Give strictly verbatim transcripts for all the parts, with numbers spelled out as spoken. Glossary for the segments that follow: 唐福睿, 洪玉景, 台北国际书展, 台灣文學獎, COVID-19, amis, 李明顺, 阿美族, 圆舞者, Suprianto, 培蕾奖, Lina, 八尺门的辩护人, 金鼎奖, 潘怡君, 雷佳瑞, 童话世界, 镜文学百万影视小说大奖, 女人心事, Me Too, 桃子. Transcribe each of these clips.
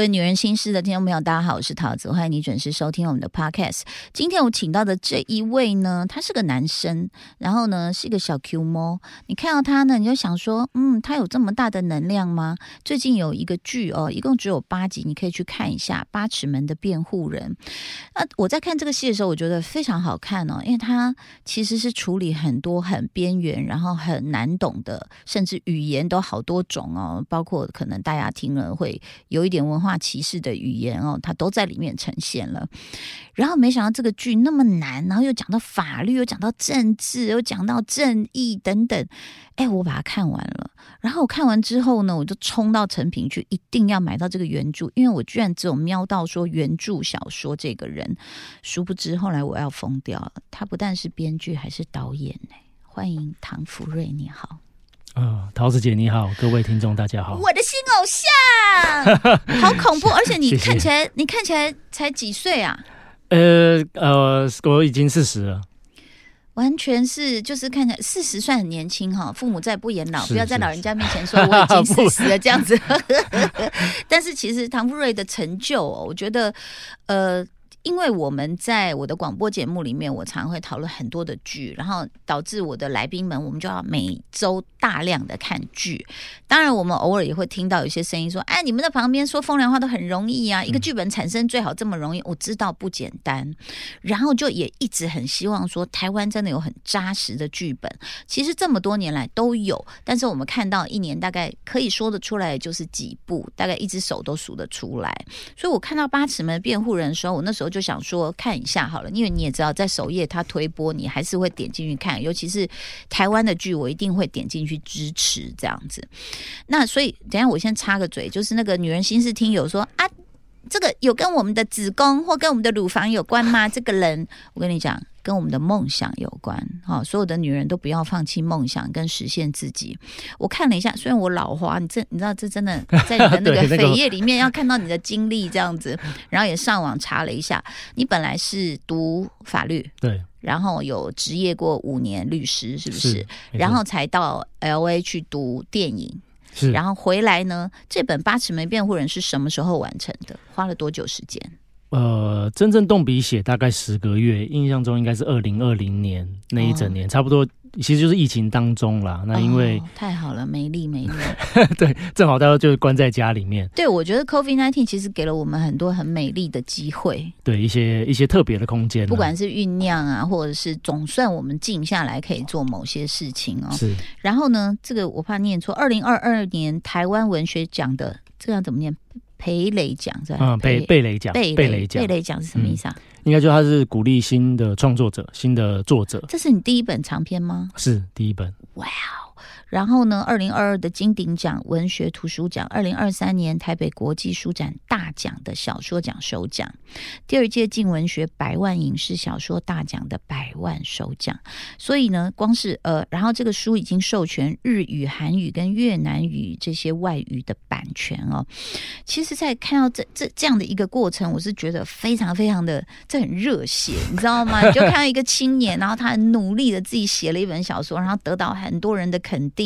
各位女人心事的听众朋友大家好，我是桃子，欢迎你准时收听我们的 podcast。 今天我请到的这一位呢，他是个男生，然后呢是一个小 Q 猫，你看到他呢你就想说嗯，他有这么大的能量吗？最近有一个剧哦，一共只有八集，你可以去看一下《八尺门的辩护人》。那我在看这个戏的时候我觉得非常好看哦，因为他其实是处理很多很边缘然后很难懂的，甚至语言都好多种哦，包括可能大家听了会有一点文化歧视的语言哦，它都在里面呈现了。然后没想到这个剧那么难，然后又讲到法律，又讲到政治，又讲到正义等等。哎，我把它看完了。然后我看完之后呢，我就冲到诚品去，一定要买到这个原著，因为我居然只有瞄到说原著小说这个人。殊不知后来我要疯掉了，他不但是编剧还是导演、欸、欢迎唐福睿，你好。哦、桃子姐你好，各位听众大家好，我的新偶像，好恐怖！而且你看起来，谢谢你看起来才几岁啊？呃呃，我已经四十了，完全是就是看起来四十算很年轻哈。父母再不言老，不要在老人家面前说我已经四十了这样子。但是其实唐福睿的成就、哦，我觉得呃。因为我们在我的广播节目里面，我常会讨论很多的剧，然后导致我的来宾们，我们就要每周大量的看剧。当然，我们偶尔也会听到有些声音说：“哎，你们在旁边说风凉话都很容易啊，一个剧本产生最好这么容易。”我知道不简单，然后就也一直很希望说，台湾真的有很扎实的剧本。其实这么多年来都有，但是我们看到一年大概可以说得出来就是几部，大概一只手都数得出来。所以我看到《八尺门辩护人》的时候，我那时候就想说看一下好了，因为你也知道在首页他推播你还是会点进去看，尤其是台湾的剧我一定会点进去支持这样子。那所以等一下我先插个嘴，就是那个女人心事听友说啊，这个有跟我们的子宫或跟我们的乳房有关吗？这个人我跟你讲跟我们的梦想有关、哦、所有的女人都不要放弃梦想跟实现自己。我看了一下，虽然我老花， 你, 这你知道这真的在你的那个扉页里面要看到你的经历这样子。然后也上网查了一下，你本来是读法律，对，然后有职业过五年律师是不 是, 是然后才到 L A 去读电影，然后回来呢，这本《八尺门辩护人》是什么时候完成的？花了多久时间？呃，真正动笔写大概十个月，印象中应该是二零二零年那一整年，哦、差不多，其实就是疫情当中啦。那因为、哦、太好了，没力没力。对，正好大家就关在家里面。对，我觉得 COVID 十九 其实给了我们很多很美丽的机会，对一些一些特别的空间、啊，不管是酝酿啊，或者是总算我们静下来可以做某些事情哦。是。然后呢，这个我怕念错，二零二二年台湾文学奖的，这样怎么念？培蕾奖是吧？嗯，培培蕾奖，培蕾奖，培蕾奖是什么意思啊？嗯、应该就他是鼓励新的创作者、新的作者。这是你第一本长篇吗？是第一本。哇、wow ！然后呢，二零二二的金鼎奖文学图书奖，二零二三年台北国际书展大奖的小说奖首奖，第二届镜文学百万影视小说大奖的百万首奖。所以呢，光是呃，然后这个书已经授权日语、韩语跟越南语这些外语的版权哦。其实，在看到这这这样的一个过程，我是觉得非常非常的，这很热血，你知道吗？你就看到一个青年，然后他很努力的自己写了一本小说，然后得到很多人的肯定。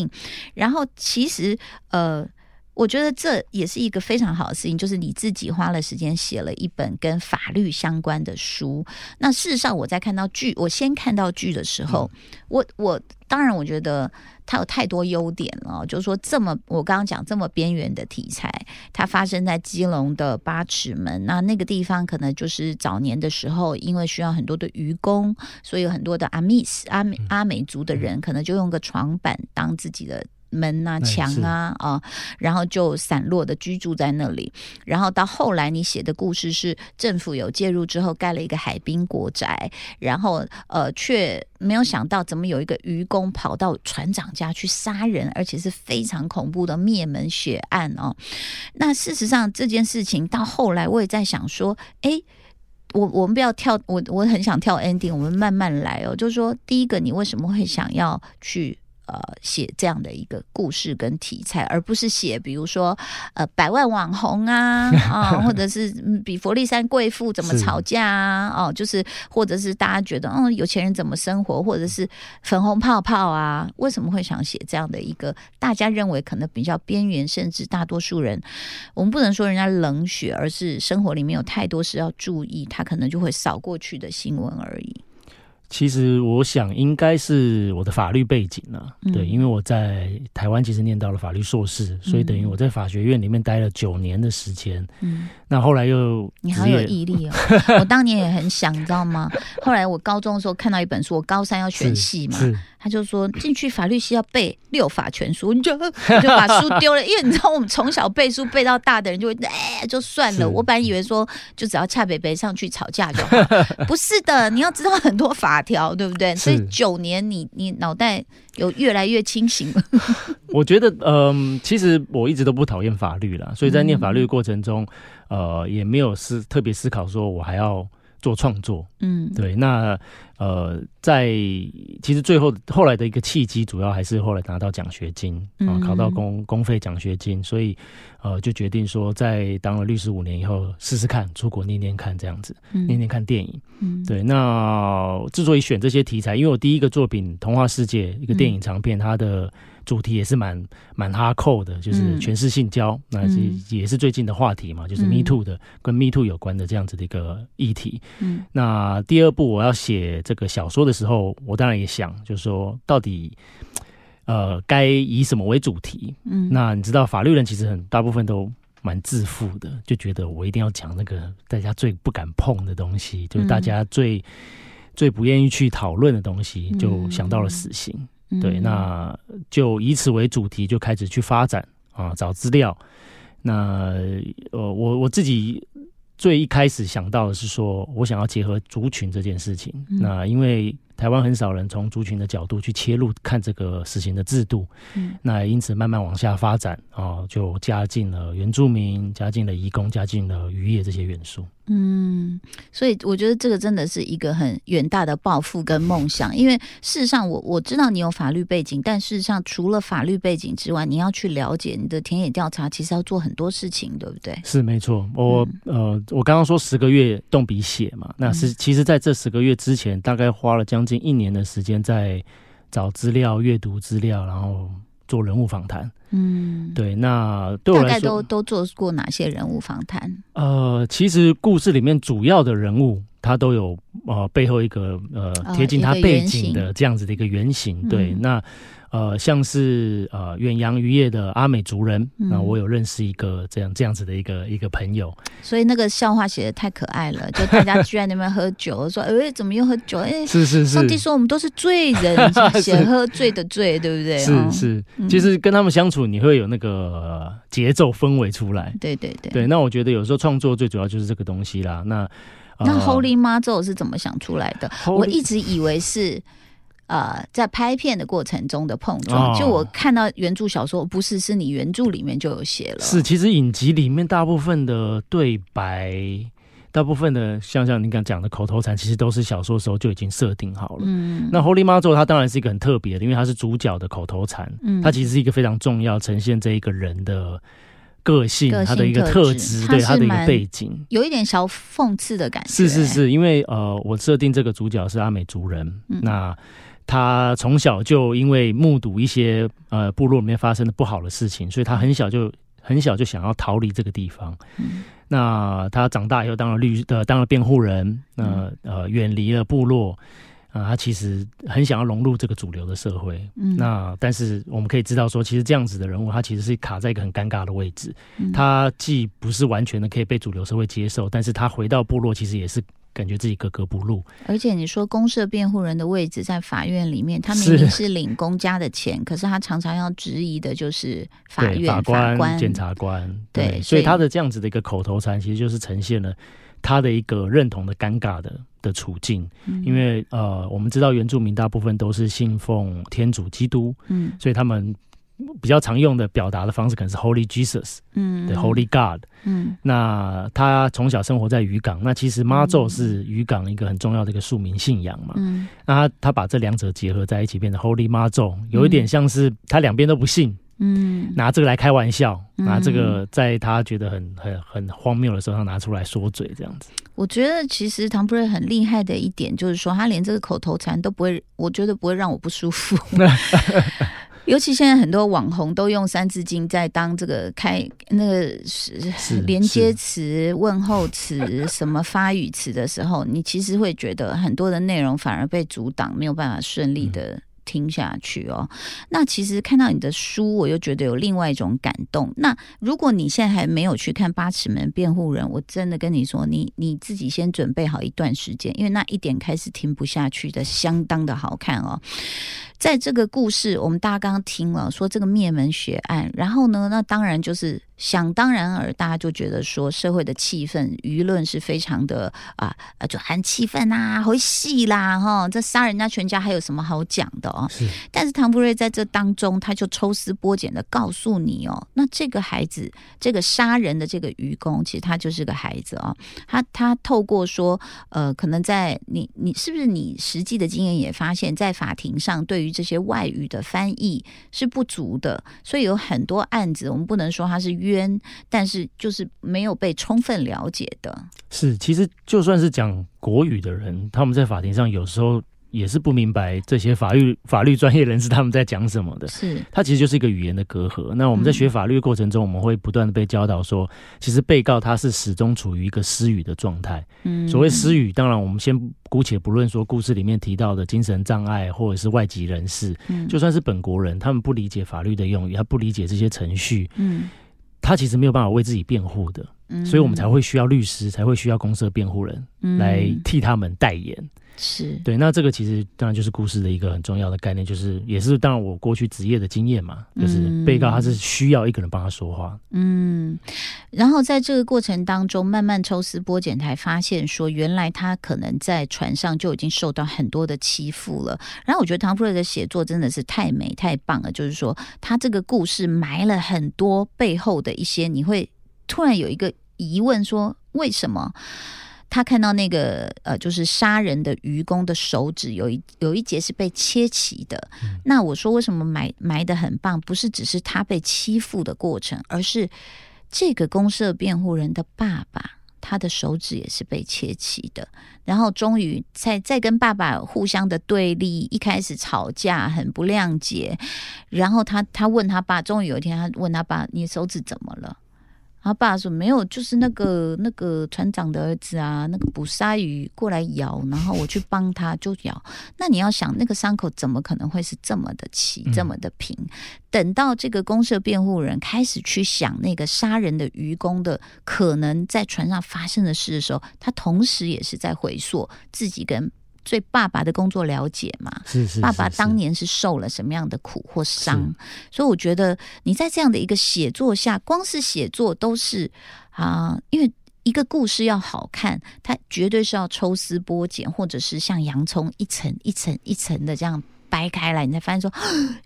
然后其实呃我觉得这也是一个非常好的事情，就是你自己花了时间写了一本跟法律相关的书。那事实上我在看到剧，我先看到剧的时候，我我当然我觉得它有太多优点了，就是说这么我刚刚讲这么边缘的题材，它发生在基隆的八尺门，那那个地方可能就是早年的时候因为需要很多的渔工，所以有很多的 amis 阿, 阿美族的人可能就用个床板当自己的门啊墙啊、呃、然后就散落的居住在那里。然后到后来你写的故事是政府有介入之后盖了一个海滨国宅，然后呃却没有想到怎么有一个渔工跑到船长家去杀人，而且是非常恐怖的灭门血案哦。那事实上这件事情到后来我也在想说，哎，我我们不要跳，我我很想跳 ending， 我们慢慢来哦。就是说第一个你为什么会想要去呃写这样的一个故事跟题材，而不是写比如说呃百万网红啊啊、呃，或者是比佛利山贵妇怎么吵架啊哦、呃，就是或者是大家觉得嗯有钱人怎么生活，或者是粉红泡泡啊，为什么会想写这样的一个大家认为可能比较边缘，甚至大多数人我们不能说人家冷血，而是生活里面有太多是要注意，他可能就会扫过去的新闻而已。其实我想应该是我的法律背景啊、嗯、对，因为我在台湾其实念到了法律硕士、嗯、所以等于我在法学院里面待了九年的时间。嗯，那后来又你好有毅力哦我当年也很想你知道吗，后来我高中的时候看到一本书，我高三要选系嘛，他就说进去法律系要背六法全书，你就你就把书丢了因为你知道我们从小背书背到大的人就会哎、欸、就算了，我本来以为说就只要恰北北上去吵架就好不是的，你要知道很多法条，对不对？所以九年你你脑袋有越来越清醒了我觉得嗯、呃，其实我一直都不讨厌法律啦，所以在念法律的过程中、嗯、呃，也没有思特别思考说我还要做创作，嗯，对，那呃，在其实最后后来的一个契机，主要还是后来拿到奖学金啊、呃，考到公公费奖学金，所以呃，就决定说，在当了律师五年以后，试试看出国念念看这样子，念念看电影，嗯，对。那之所以选这些题材，因为我第一个作品《童话世界》一个电影长片，嗯、它的主题也是蛮蛮哈扣的，就是全是性交，那、嗯、也是最近的话题嘛，就是 Me Too 的、嗯、跟 Me Too 有关的这样子的一个议题。嗯，那第二部我要写这个小说的时候，我当然也想，就是说到底，呃，该以什么为主题？嗯，那你知道法律人其实很大部分都蛮自负的，就觉得我一定要讲那个大家最不敢碰的东西，就是大家最、嗯、最不愿意去讨论的东西，就想到了死刑。嗯嗯、对，那就以此为主题就开始去发展啊，找资料。那呃，我我自己最一开始想到的是说，我想要结合族群这件事情。嗯、那因为台湾很少人从族群的角度去切入看这个死刑的制度，嗯、那因此慢慢往下发展啊，就加进了原住民，加进了移工，加进了渔业这些元素。嗯，所以我觉得这个真的是一个很远大的抱负跟梦想，因为事实上我我知道你有法律背景，但事实上除了法律背景之外，你要去了解你的田野调查，其实要做很多事情，对不对？是没错，我、嗯、呃，我刚刚说十个月动笔写嘛，那是其实在这十个月之前，大概花了将近一年的时间在找资料、阅读资料，然后做人物访谈。嗯，对，那对我来说，大概都都做过哪些人物访谈？呃，其实故事里面主要的人物，他都有呃背后一个呃贴近他背景的这样子的一个原型。哦、对，嗯、那呃像是呃远洋渔业的阿美族人，那、嗯、我有认识一个这样这样子的一个一个朋友。所以那个笑话写得太可爱了，就大家居然在那边喝酒，说哎、欸、怎么又喝酒？哎、欸，是是是，上帝说我们都是罪人，写喝醉的醉，对不对？是是、嗯，其实跟他们相处。你会有那个节奏氛围出来，对对对对。那我觉得有时候创作最主要就是这个东西啦。那、呃、那 Holy 妈咒是怎么想出来的？ Holy... 我一直以为是呃在拍片的过程中的碰撞、哦。就我看到原著小说，不是，是你原著里面就有写了。是，其实影集里面大部分的对白。大部分的像像你刚讲的口头禅，其实都是小说的时候就已经设定好了。嗯，那 Holy 妈咒它当然是一个很特别的，因为它是主角的口头禅，嗯，它其实是一个非常重要呈现这一个人的个性，他的一个特质，对他的一个背景，有一点小讽刺的感觉。是是是，因为呃，我设定这个主角是阿美族人，嗯、那。他从小就因为目睹一些呃部落里面发生的不好的事情，所以他很小就很小就想要逃离这个地方。嗯、那他长大以后当了律呃当了辩护人，那、呃嗯、呃远离了部落，啊、呃，他其实很想要融入这个主流的社会。嗯、那但是我们可以知道说，其实这样子的人物，他其实是卡在一个很尴尬的位置。嗯、他既不是完全的可以被主流社会接受，但是他回到部落其实也是。感觉自己格格不入，而且你说公社辩护人的位置在法院里面，他明明是领公家的钱，是可是他常常要质疑的就是法院、法官、检察官，对，对所以他的这样子的一个口头禅，其实就是呈现了他的一个认同的尴尬的的处境。嗯、因为呃，我们知道原住民大部分都是信奉天主基督，嗯，所以他们比较常用的表达的方式可能是 Holy Jesus， 嗯，对 Holy God， 嗯，那他从小生活在渔港，那其实妈祖是渔港一个很重要的一个庶民信仰嘛，嗯，那 他, 他把这两者结合在一起变成 Holy 妈祖，有一点像是他两边都不信，嗯，拿这个来开玩笑，拿这个在他觉得很很很荒谬的时候，他拿出来说嘴这样子。我觉得其实唐不瑞很厉害的一点就是说，他连这个口头禅都不会，我觉得不会让我不舒服。尤其现在很多网红都用三字经在当这个开那个连接词、问候词、什么发语词的时候，你其实会觉得很多的内容反而被阻挡，没有办法顺利的、嗯。听下去哦，那其实看到你的书，我又觉得有另外一种感动。那如果你现在还没有去看《八尺门辩护人》，我真的跟你说，你你自己先准备好一段时间，因为那一点开始听不下去的，相当的好看哦。在这个故事，我们大家刚刚听了说这个灭门血案，然后呢，那当然就是。想当然而大家就觉得说社会的气氛舆论是非常的啊、呃、就很气愤啊好戏啦齁，这杀人家全家还有什么好讲的哦。是，但是唐不瑞在这当中他就抽丝剥茧的告诉你哦，那这个孩子这个杀人的这个愚公其实他就是个孩子哦，他他透过说呃可能在你你是不是你实际的经验也发现在法庭上对于这些外语的翻译是不足的，所以有很多案子我们不能说他是冤，但是就是没有被充分了解的。是，其实就算是讲国语的人，他们在法庭上有时候也是不明白这些法律法律专业人士他们在讲什么的。是，它其实就是一个语言的隔阂。那我们在学法律的过程中，嗯、我们会不断的被教导说，其实被告他是始终处于一个失语的状态。嗯，所谓失语，当然我们先姑且不论说故事里面提到的精神障碍或者是外籍人士，嗯、就算是本国人，他们不理解法律的用语，他不理解这些程序。嗯。他其实没有办法为自己辩护的，嗯、所以我们才会需要律师，才会需要公社辩护人，嗯、来替他们代言。是，对，那这个其实当然就是故事的一个很重要的概念，就是也是当然我过去职业的经验嘛，就是被告他是需要一个人帮他说话。嗯，然后在这个过程当中慢慢抽丝剥茧，才发现说原来他可能在船上就已经受到很多的欺负了。然后我觉得唐不瑞的写作真的是太美太棒了，就是说他这个故事埋了很多背后的一些，你会突然有一个疑问说为什么？他看到那个呃，就是杀人的愚公的手指有一有一节是被切齐的，嗯、那我说为什么埋埋得很棒，不是只是他被欺负的过程，而是这个公社辩护人的爸爸他的手指也是被切齐的，然后终于在在跟爸爸互相的对立，一开始吵架很不谅解，然后他他问他爸，终于有一天他问他爸你手指怎么了，他爸说没有，就是那个那个船长的儿子啊，那个捕鲨鱼过来咬，然后我去帮他就咬。那你要想，那个伤口怎么可能会是这么的齐，这么的平？嗯、等到这个公社辩护人开始去想那个杀人的愚公的可能在船上发生的事的时候，他同时也是在回溯自己跟。对爸爸的工作了解嘛，是是是是，爸爸当年是受了什么样的苦或伤，所以我觉得你在这样的一个写作下，光是写作都是啊、呃，因为一个故事要好看，它绝对是要抽丝剥茧，或者是像洋葱一层一层一层的这样掰开来，你才发现说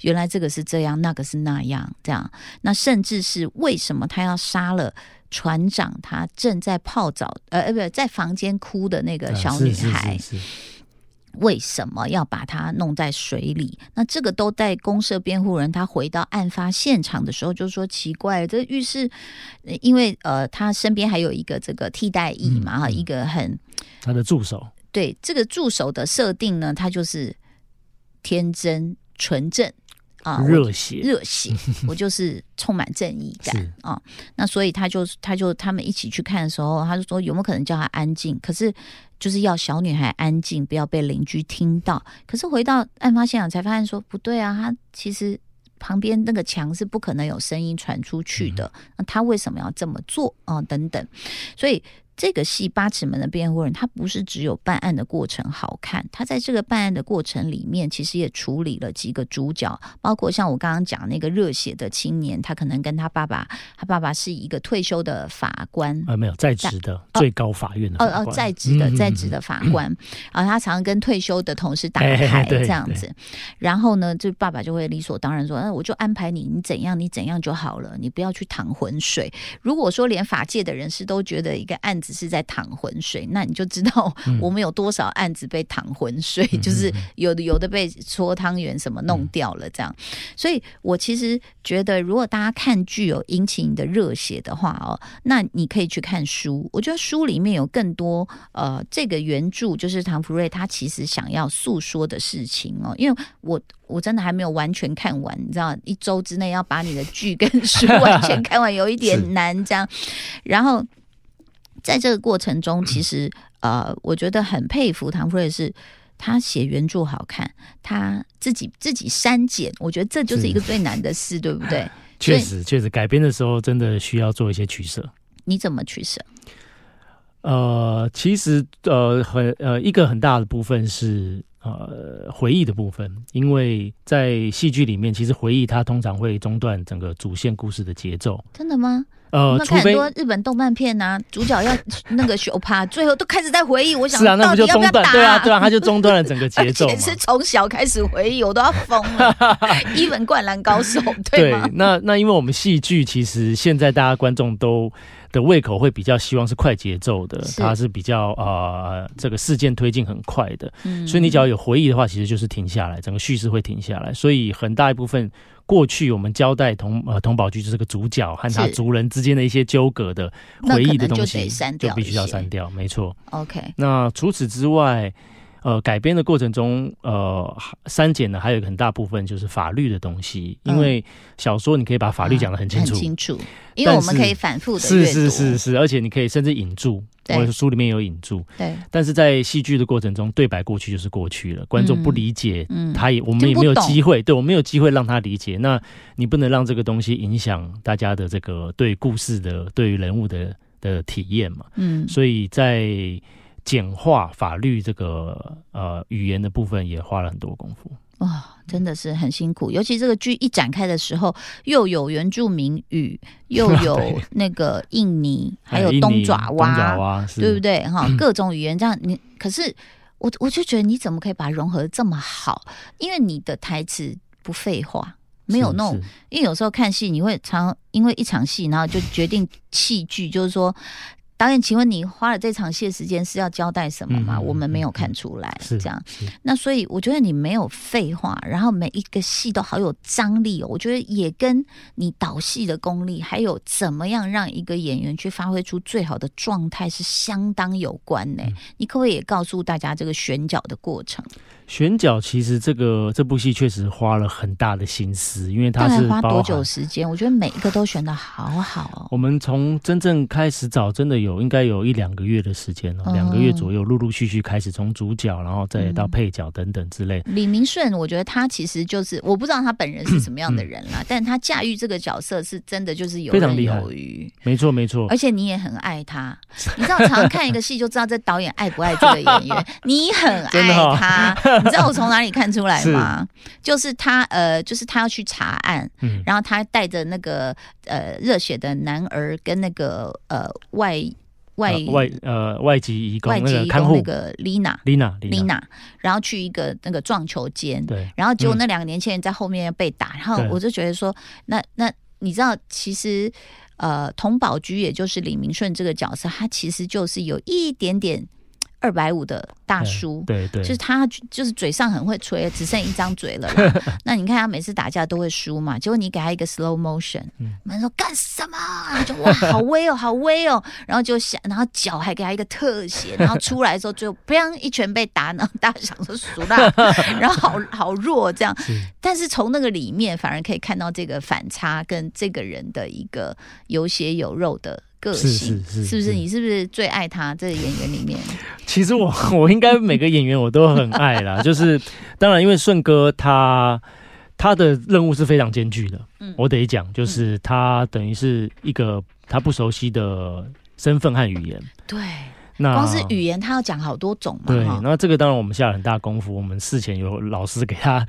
原来这个是这样，那个是那样，这样，那甚至是为什么他要杀了船长他正在泡澡呃不在房间哭的那个小女孩，啊、是是是是，为什么要把它弄在水里？那这个都在公社辩护人他回到案发现场的时候就说奇怪，这浴室因为呃他身边还有一个这个替代役嘛，嗯嗯、一个很他的助手，对，这个助手的设定呢，他就是天真纯正啊，热血热血，我就是充满正义感啊。那所以他就他就他们一起去看的时候，他就说有没有可能叫他安静？可是就是要小女孩安静，不要被邻居听到。可是回到案发现场才发现说不对啊，他其实旁边那个墙是不可能有声音传出去的。那他为什么要这么做啊？等等，所以。这个戏《八尺门的辩护人》它不是只有办案的过程好看，它在这个办案的过程里面其实也处理了几个主角，包括像我刚刚讲那个热血的青年，他可能跟他爸爸，他爸爸是一个退休的法官、呃、没有在职的、哦、最高法院的法官、哦哦、在职的在职的法官、嗯嗯嗯、然后他常跟退休的同事打牌这样子、哎、然后呢就爸爸就会理所当然说、啊、我就安排你你怎样你怎样就好了，你不要去淌浑水。如果说连法界的人士都觉得一个案子是在淌浑水，那你就知道我们有多少案子被淌浑水、嗯、就是有的有的被搓汤圆什么弄掉了这样、嗯、所以我其实觉得如果大家看剧有引起你的热血的话、哦、那你可以去看书，我觉得书里面有更多呃，这个原著就是唐福睿他其实想要诉说的事情哦，因为我我真的还没有完全看完，你知道一周之内要把你的剧跟书完全看完有一点难这样然后在这个过程中其实呃，我觉得很佩服唐福睿是他写原著好看，他自己自己删减，我觉得这就是一个最难的事，对不对？确实确实改编的时候真的需要做一些取舍。你怎么取舍？呃，其实呃很呃一个很大的部分是呃回忆的部分，因为在戏剧里面其实回忆它通常会中断整个主线故事的节奏。真的吗？呃，我们看很多日本动漫片啊，主角要那个羞趴，最后都开始在回忆。我想，是啊，那不就中断？对啊，对啊，他就中断了整个节奏嘛。而且是从小开始回忆，我都要疯了。一本灌篮高手，对吗？对，那那因为我们戏剧其实现在大家观众都的胃口会比较希望是快节奏的，是它是比较啊、呃、这个事件推进很快的、嗯，所以你只要有回忆的话，其实就是停下来，整个叙事会停下来，所以很大一部分。过去我们交代同呃佟宝驹就是个主角和他族人之间的一些纠葛的回忆的东西，就必须要删掉，没错。OK。那除此之外，呃，改编的过程中，呃，删减呢还有一个很大部分就是法律的东西，因为小说你可以把法律讲得很清楚，嗯啊、很清楚，因为我们可以反复的阅读，是是是是，而且你可以甚至引注。我书里面有引注，对，但是在戏剧的过程中，对白过去就是过去了，观众不理解，嗯、他也我们也没有机会，对我没有机会让他理解。那你不能让这个东西影响大家的这个对故事的、对于人物的的体验嘛？嗯，所以在简化法律这个呃语言的部分，也花了很多功夫。哇、哦，真的是很辛苦，尤其这个剧一展开的时候，又有原住民语，又有那个印尼，还有东爪哇，东爪哇对不对？哈，各种语言这样，你可是我我就觉得你怎么可以把它融合这么好？因为你的台词不废话。没有弄，因为有时候看戏你会常因为一场戏，然后就决定弃剧，就是说。导演，请问你花了这场戏的时间是要交代什么吗？嗯、我们没有看出来，这样。那所以我觉得你没有废话，然后每一个戏都好有张力哦。我觉得也跟你导戏的功力，还有怎么样让一个演员去发挥出最好的状态是相当有关呢、欸嗯。你可不可以也告诉大家这个选角的过程？选角其实这个这部戏确实花了很大的心思，因为它是花多久时间？我觉得每一个都选得好好哦。我们从真正开始找，真的有。有应该有一两个月的时间了，两个月左右，陆陆续续开始从主角，然后再到配角等等之类。嗯、李明顺，我觉得他其实就是我不知道他本人是什么样的人啦，嗯、但他驾驭这个角色是真的就是游刃有余，没错没错。而且你也很爱他，你知道常看一个戏就知道这导演爱不爱这个演员，你很爱他，哦、你知道我从哪里看出来吗？是就是他呃，就是他要去查案，嗯、然后他带着那个呃热血的男儿跟那个呃外。外、呃、外呃外籍移工那个看护那个 Lina Lina Lina， 然后去一个那个撞球间，对，然后结果那两个年轻人在后面被打，嗯、然后我就觉得说，那那你知道其实呃佟宝驹也就是李明顺这个角色，他其实就是有一点点。二百五的大叔，对 对, 对，就是他，就是嘴上很会吹，只剩一张嘴了啦。那你看他每次打架都会输嘛，结果你给他一个 slow motion， 我们说干什么？他就哇，好威哦，好威哦，然后就想，然后脚还给他一个特写，然后出来的时候就砰一拳被打，然后大家想说输啦，然后好好弱这样。但是从那个里面反而可以看到这个反差跟这个人的一个有血有肉的。个性 是, 是, 是, 是不是你是不是最爱他这个演员里面？其实我我应该每个演员我都很爱啦，就是当然因为顺哥他他的任务是非常艰巨的，嗯、我得讲就是他等于是一个他不熟悉的身份和语言。对，那光是语言他要讲好多种嘛。对，那这个当然我们下了很大功夫，我们事前有老师给他、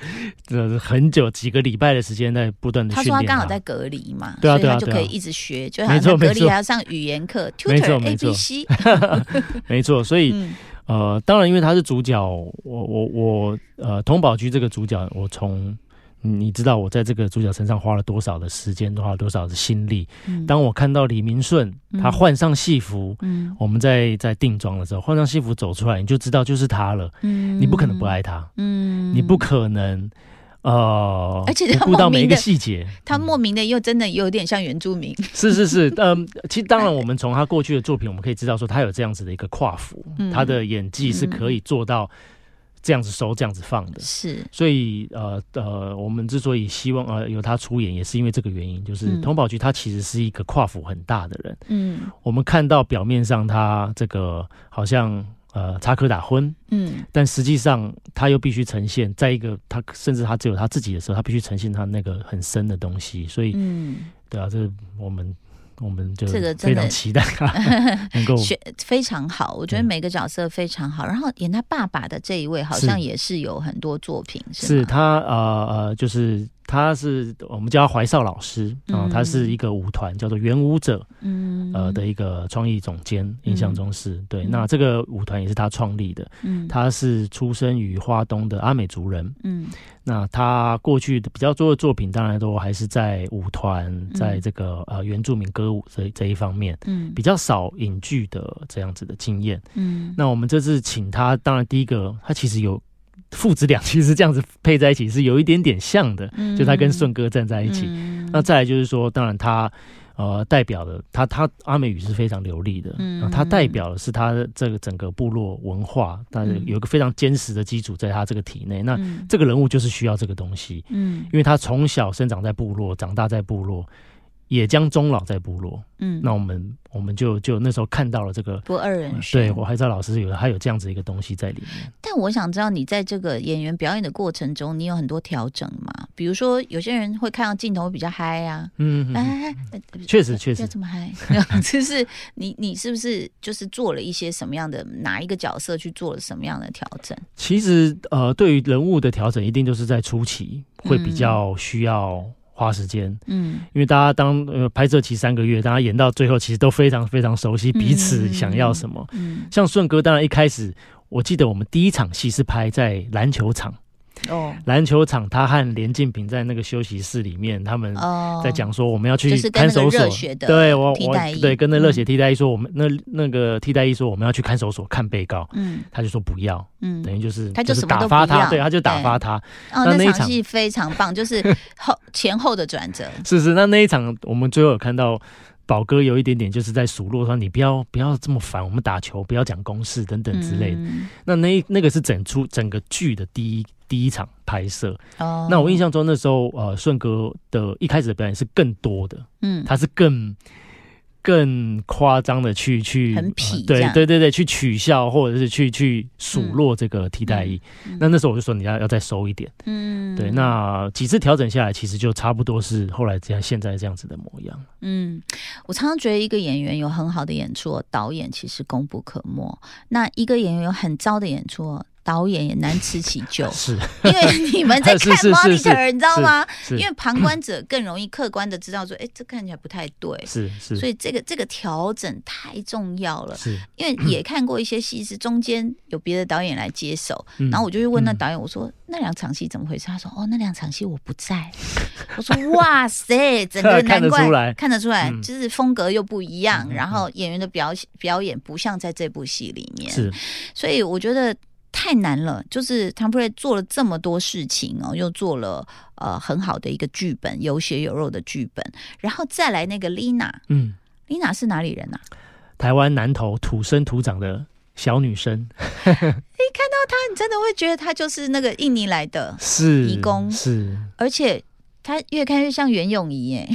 呃、很久几个礼拜的时间在不断的训练他。他说他刚好在隔离嘛，对啊对啊，所以他就可以一直学，就好像隔离还要上语言课 ，tutor A B C。没错，所以、嗯、呃，当然因为他是主角，我我我呃，佟宝驹这个主角，我从。你知道我在这个主角身上花了多少的时间，花了多少的心力、嗯、当我看到李明顺他换上戏服、嗯、我们在在定妆的时候换上戏服走出来，你就知道就是他了、嗯、你不可能不爱他、嗯、你不可能呃而且他顾到每一个细节，他莫名的又真的有点像原住民、嗯、是是是、呃、其实当然我们从他过去的作品我们可以知道说他有这样子的一个跨幅、嗯、他的演技是可以做到这样子收这样子放的，是，所以呃呃，我们之所以希望呃由他出演，也是因为这个原因，就是佟宝驹他其实是一个跨幅很大的人，嗯，我们看到表面上他这个好像呃插科打诨，嗯，但实际上他又必须呈现在一个他甚至他只有他自己的时候，他必须呈现他那个很深的东西，所以，嗯，对啊，这我们。我们就非常期待他能够学非常好，我觉得每个角色非常好。然后演他爸爸的这一位，好像也是有很多作品， 是, 是他呃就是他是我们叫他怀少老师、嗯呃、他是一个舞团叫做圆舞者、嗯呃、的一个创意总监，印象中是、嗯、对。那这个舞团也是他创立的、嗯，他是出生于花东的阿美族人，嗯，那他过去比较多的作品，当然都还是在舞团，在这个、嗯呃、原住民歌。这, 这一方面、嗯、比较少影剧的这样子的经验、嗯、那我们这次请他，当然第一个他其实有父子俩其实这样子配在一起是有一点点像的、嗯、就他跟顺哥站在一起、嗯、那再来就是说当然他呃代表的他他阿美语是非常流利的、嗯、他代表的是他这个整个部落文化，他有一个非常坚实的基础在他这个体内、嗯、那这个人物就是需要这个东西、嗯、因为他从小生长在部落，长大在部落，也将终老在部落，嗯，那我们我们就就那时候看到了这个不二人生、嗯、对，我还知道老师有他有这样子一个东西在里面。但我想知道你在这个演员表演的过程中，你有很多调整吗？比如说有些人会看到镜头比较嗨啊，嗯，哎、嗯，确实确实，不要这么嗨，就是你你是不是就是做了一些什么样的哪一个角色去做了什么样的调整？其实呃，对于人物的调整，一定就是在初期会比较需要、嗯。花时间，嗯，因为大家当、呃、拍摄期三个月，大家演到最后，其实都非常非常熟悉彼此想要什么。嗯嗯、像顺哥，当然一开始，我记得我们第一场戏是拍在篮球场，哦，篮球场，他和连晋平在那个休息室里面，他们在讲说我们要去看守所，就是、热血的对，我我对跟那热血替代役说，我们、嗯、那那个替代役说我们要去看守所看被告，嗯，他就说不要。嗯，等于就是他就什么都不要，就是、打发他，对，他就打发他。哦，那那场戏非常棒，就是后前后的转折。是是，那那一场我们最后有看到宝哥有一点点就是在数落说你不要不要这么烦，我们打球不要讲公式等等之类的。嗯、那那那个是整出整个剧的第一第一场拍摄。哦，那我印象中那时候呃顺哥的一开始的表演是更多的，嗯，他是更。更夸张的去去很痞、呃，对对对对，去取笑或者是去去数落这个替代役、嗯嗯。那那时候我就说你要要再收一点，嗯，对。那几次调整下来，其实就差不多是后来这样现在这样子的模样。嗯，我常常觉得一个演员有很好的演出，导演其实功不可没。那一个演员有很糟的演出。导演也难辞其咎，是因为你们在看 monitor， 你知道吗？因为旁观者更容易客观的知道说，哎、欸，这看起来不太对，是是，所以这个这个调整太重要了。是，因为也看过一些戏是中间有别的导演来接手，嗯、然后我就去问那导演，我说、嗯、那两场戏怎么回事？他说哦，那两场戏我不在。我说哇塞，整个难怪看得出来，看得出来，嗯、就是风格又不一样，嗯、然后演员的表表演不像在这部戏里面，是，所以我觉得。太难了，就是唐普瑞做了这么多事情哦，又做了呃很好的一个剧本，有血有肉的剧本，然后再来那个 Lina， 嗯 ，Lina 是哪里人啊？台湾南投土生土长的小女生。你看到她，你真的会觉得她就是那个印尼来的移工，是，而且。他越看越像袁咏仪耶，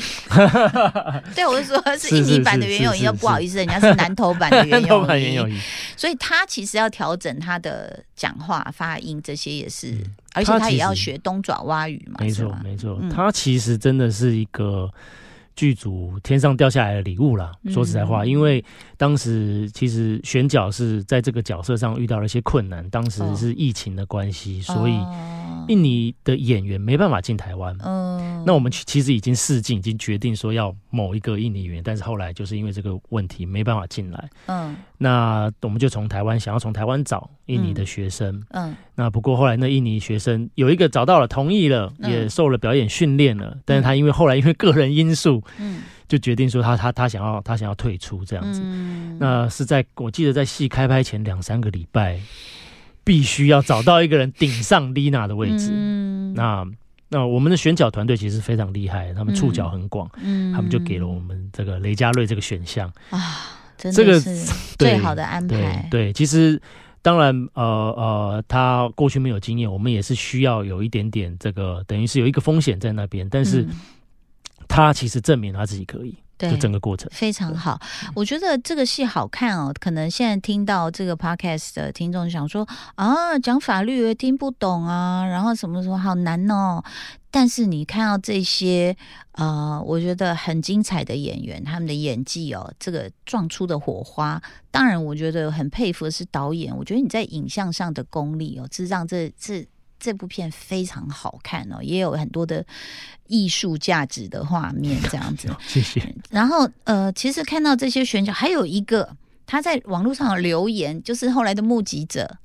对，我就说是印尼版的袁咏仪，不好意思，人家是南投版的袁咏仪，所以他其实要调整他的讲话、发音这些也是，嗯、而且他也要学东爪哇语嘛，没错没错，他其实真的是一个剧组天上掉下来的礼物啦，说实在话，因为当时其实选角是在这个角色上遇到了一些困难，当时是疫情的关系，所以印尼的演员没办法进台湾。那我们其实已经试镜，已经决定说要某一个印尼演员，但是后来就是因为这个问题没办法进来。嗯，那我们就从台湾想要从台湾找印尼的学生。嗯，那不过后来那印尼学生有一个找到了，同意了，也受了表演训练了，但是他因为后来因为个人因素。嗯，就决定说他他他想要他想要退出这样子。嗯，那是在我记得在戏开拍前两三个礼拜，必须要找到一个人顶上 Lina 的位置。嗯，那那我们的选角团队其实非常厉害，他们触角很广。嗯，他们就给了我们这个雷佳瑞这个选项啊，真的是最好的安排。对，对对其实。当然，呃呃，他过去没有经验，我们也是需要有一点点这个，等于是有一个风险在那边，但是他其实证明他自己可以。就整个过程非常好，我觉得这个戏好看哦。可能现在听到这个 podcast 的听众想说啊，讲法律也听不懂啊，然后什么什么好难哦。但是你看到这些呃，我觉得很精彩的演员，他们的演技哦，这个撞出的火花。当然，我觉得很佩服的是导演，我觉得你在影像上的功力哦，是让这这。这部片非常好看哦，也有很多的艺术价值的画面这样子。谢谢。然后呃，其实看到这些选角，还有一个他在网络上有留言，就是后来的目击者。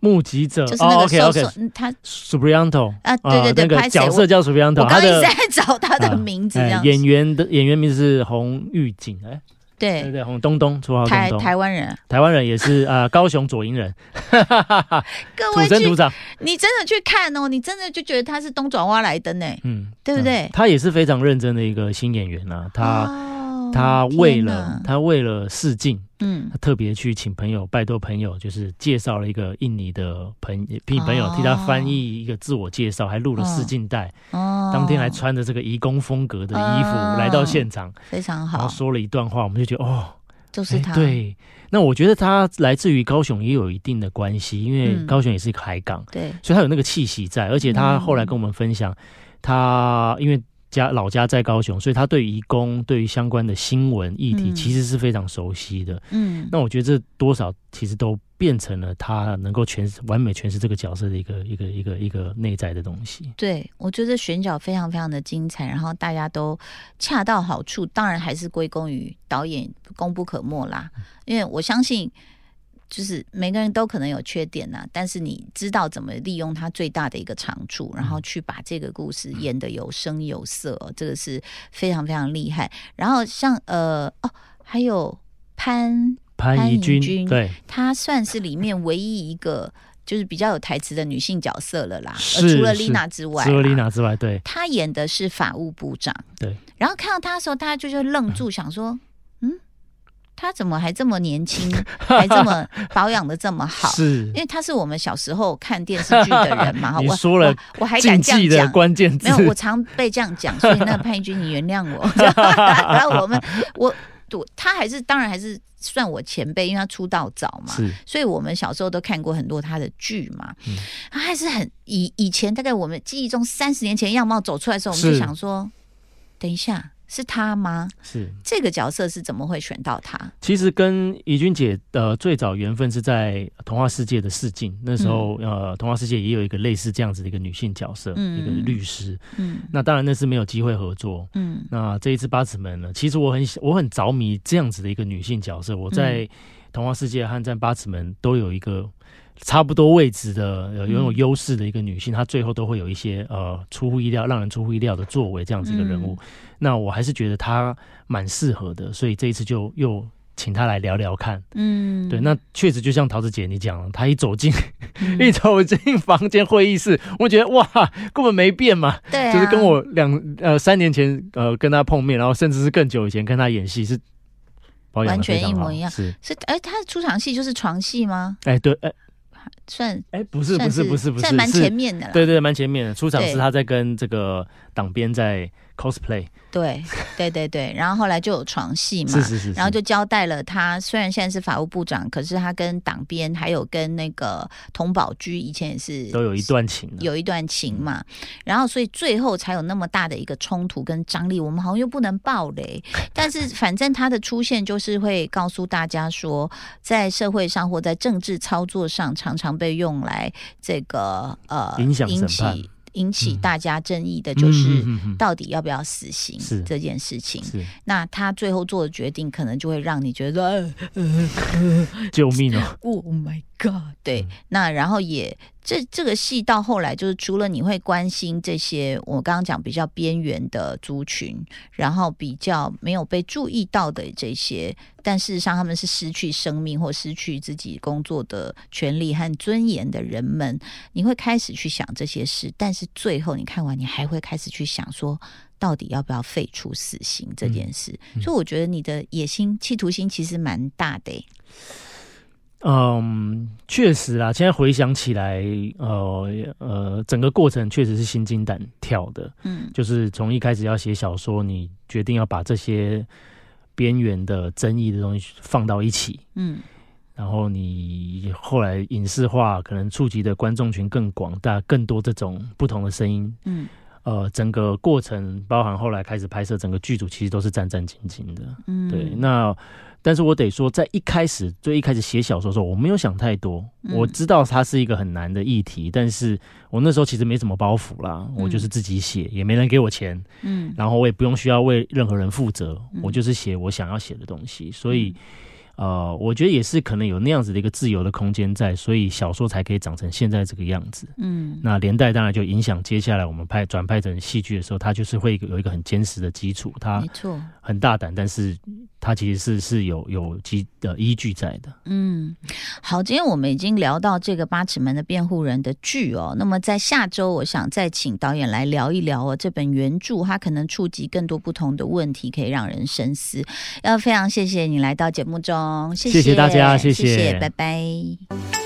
目击者就是那个搜索、哦 okay, okay, 他 Suprianto 啊，对对对，那个角色叫 Suprianto， 我刚才在找他的名字这样子、呃呃。演员的演员名字是洪玉景哎。对对对，洪东东，绰号东东，台台湾人，台湾人也是呃，高雄左营人，各位土生土长，你真的去看哦，你真的就觉得他是东爪哇来的呢，嗯，对不对、嗯？他也是非常认真的一个新演员啊，他、哦、他为了他为了试镜，嗯，他特别去请朋友，拜托朋友，就是介绍了一个印尼的朋印尼朋友替他翻译一个自我介绍，还录了试镜带，哦，当天还穿着这个移工风格的衣服、哦、来到现场，非常好，然后说了一段话，我们就觉得哦，就是他、哎，对。那我觉得他来自于高雄也有一定的关系，因为高雄也是一个海港，嗯、对，所以他有那个气息在，而且他后来跟我们分享，嗯、他因为。家老家在高雄，所以他对移工对于相关的新闻议题其实是非常熟悉的。嗯，那我觉得这多少其实都变成了他能够全完美诠释这个角色的一个一个一个一个内在的东西。对，我觉得选角非常非常的精彩，然后大家都恰到好处，当然还是归功于导演，功不可没啦。因为我相信。就是每个人都可能有缺点呐、啊，但是你知道怎么利用它最大的一个长处，然后去把这个故事演得有声有色、哦，这个是非常非常厉害。然后像呃哦，还有潘潘怡君，对，她算是里面唯一一个就是比较有台词的女性角色了啦，呃、除了 Lina 之外，除了 Lina 之外，对，她演的是法务部长，对。然后看到她的时候，大家就就愣住，想说。他怎么还这么年轻，还这么保养的这么好？是，因为他是我们小时候看电视剧的人嘛。你说了我我，我还敢这样讲关键字，没有，我常被这样讲，所以那潘一君，你原谅我。然后我们，我他还是当然还是算我前辈，因为他出道早嘛，所以我们小时候都看过很多他的剧嘛。嗯、他还是很以以前大概我们记忆中三十年前样貌走出来的时候，我们就想说，等一下。是他吗？是这个角色是怎么会选到他？其实跟怡君姐的、呃、最早缘分是在童话世界的试镜，那时候、嗯、呃，童话世界也有一个类似这样子的一个女性角色，嗯、一个律师。嗯，那当然那是没有机会合作。嗯，那这一次八尺门呢，其实我很我很着迷这样子的一个女性角色，我在童话世界和在八尺门都有一个。差不多位置的拥有优势的一个女性、嗯、她最后都会有一些呃出乎意料让人出乎意料的作为这样子一个人物、嗯、那我还是觉得她蛮适合的，所以这一次就又请她来聊聊看。嗯，对，那确实就像桃子姐你讲，她一走进、嗯、一走进房间会议室，我觉得哇根本没变嘛，对、啊、就是跟我两呃三年前呃跟她碰面，然后甚至是更久以前跟她演戏是完全一模一样。是是，哎、欸，她出场戏就是床戏吗？哎、欸，对，哎、欸。算哎，不是不是不是不是，算蛮前面的啦，对对，蛮前面的。出场是他在跟这个党鞭在 cosplay。 对对对对，然后后来就有床戏嘛，是是是是，然后就交代了他，虽然现在是法务部长，可是他跟党鞭还有跟那个佟宝驹以前也是都有一段情，有一段情嘛、嗯、然后所以最后才有那么大的一个冲突跟张力。我们好像又不能爆雷，但是反正他的出现就是会告诉大家说，在社会上或在政治操作上常常被用来这个呃影响审判，引起大家争议的就是到底要不要死刑这件事情、嗯嗯嗯嗯、那他最后做的决定可能就会让你觉得、呃呃呃、救命哦 Oh my god。 对、嗯、那然后也这这个戏到后来就是除了你会关心这些我刚刚讲比较边缘的族群，然后比较没有被注意到的这些，但事实上他们是失去生命或失去自己工作的权利和尊严的人们，你会开始去想这些事。但是最后你看完，你还会开始去想说到底要不要废除死刑这件事、嗯嗯、所以我觉得你的野心企图心其实蛮大的、欸嗯，确实啦，现在回想起来，呃呃，整个过程确实是心惊胆跳的。嗯，就是从一开始要写小说，你决定要把这些边缘的争议的东西放到一起，嗯，然后你后来影视化，可能触及的观众群更广大，更多这种不同的声音，嗯。呃，整个过程包含后来开始拍摄，整个剧组其实都是战战兢兢的。嗯，对。那但是我得说，在一开始最一开始写小说的时候，我没有想太多、嗯。我知道它是一个很难的议题，但是我那时候其实没什么包袱啦，我就是自己写，嗯、也没人给我钱。嗯，然后我也不用需要为任何人负责，嗯、我就是写我想要写的东西。所以，呃，我觉得也是可能有那样子的一个自由的空间在，所以小说才可以长成现在这个样子。嗯，那连带当然就影响接下来我们拍转拍成戏剧的时候，它就是会有一个很坚实的基础。它没错，很大胆，但是它其实是是有有基的、呃、依据在的。嗯，好，今天我们已经聊到这个《八尺门的辩护人》的剧哦，那么在下周，我想再请导演来聊一聊哦，这本原著它可能触及更多不同的问题，可以让人深思。要非常谢谢你来到节目中。谢谢大家，谢谢，谢谢，拜拜。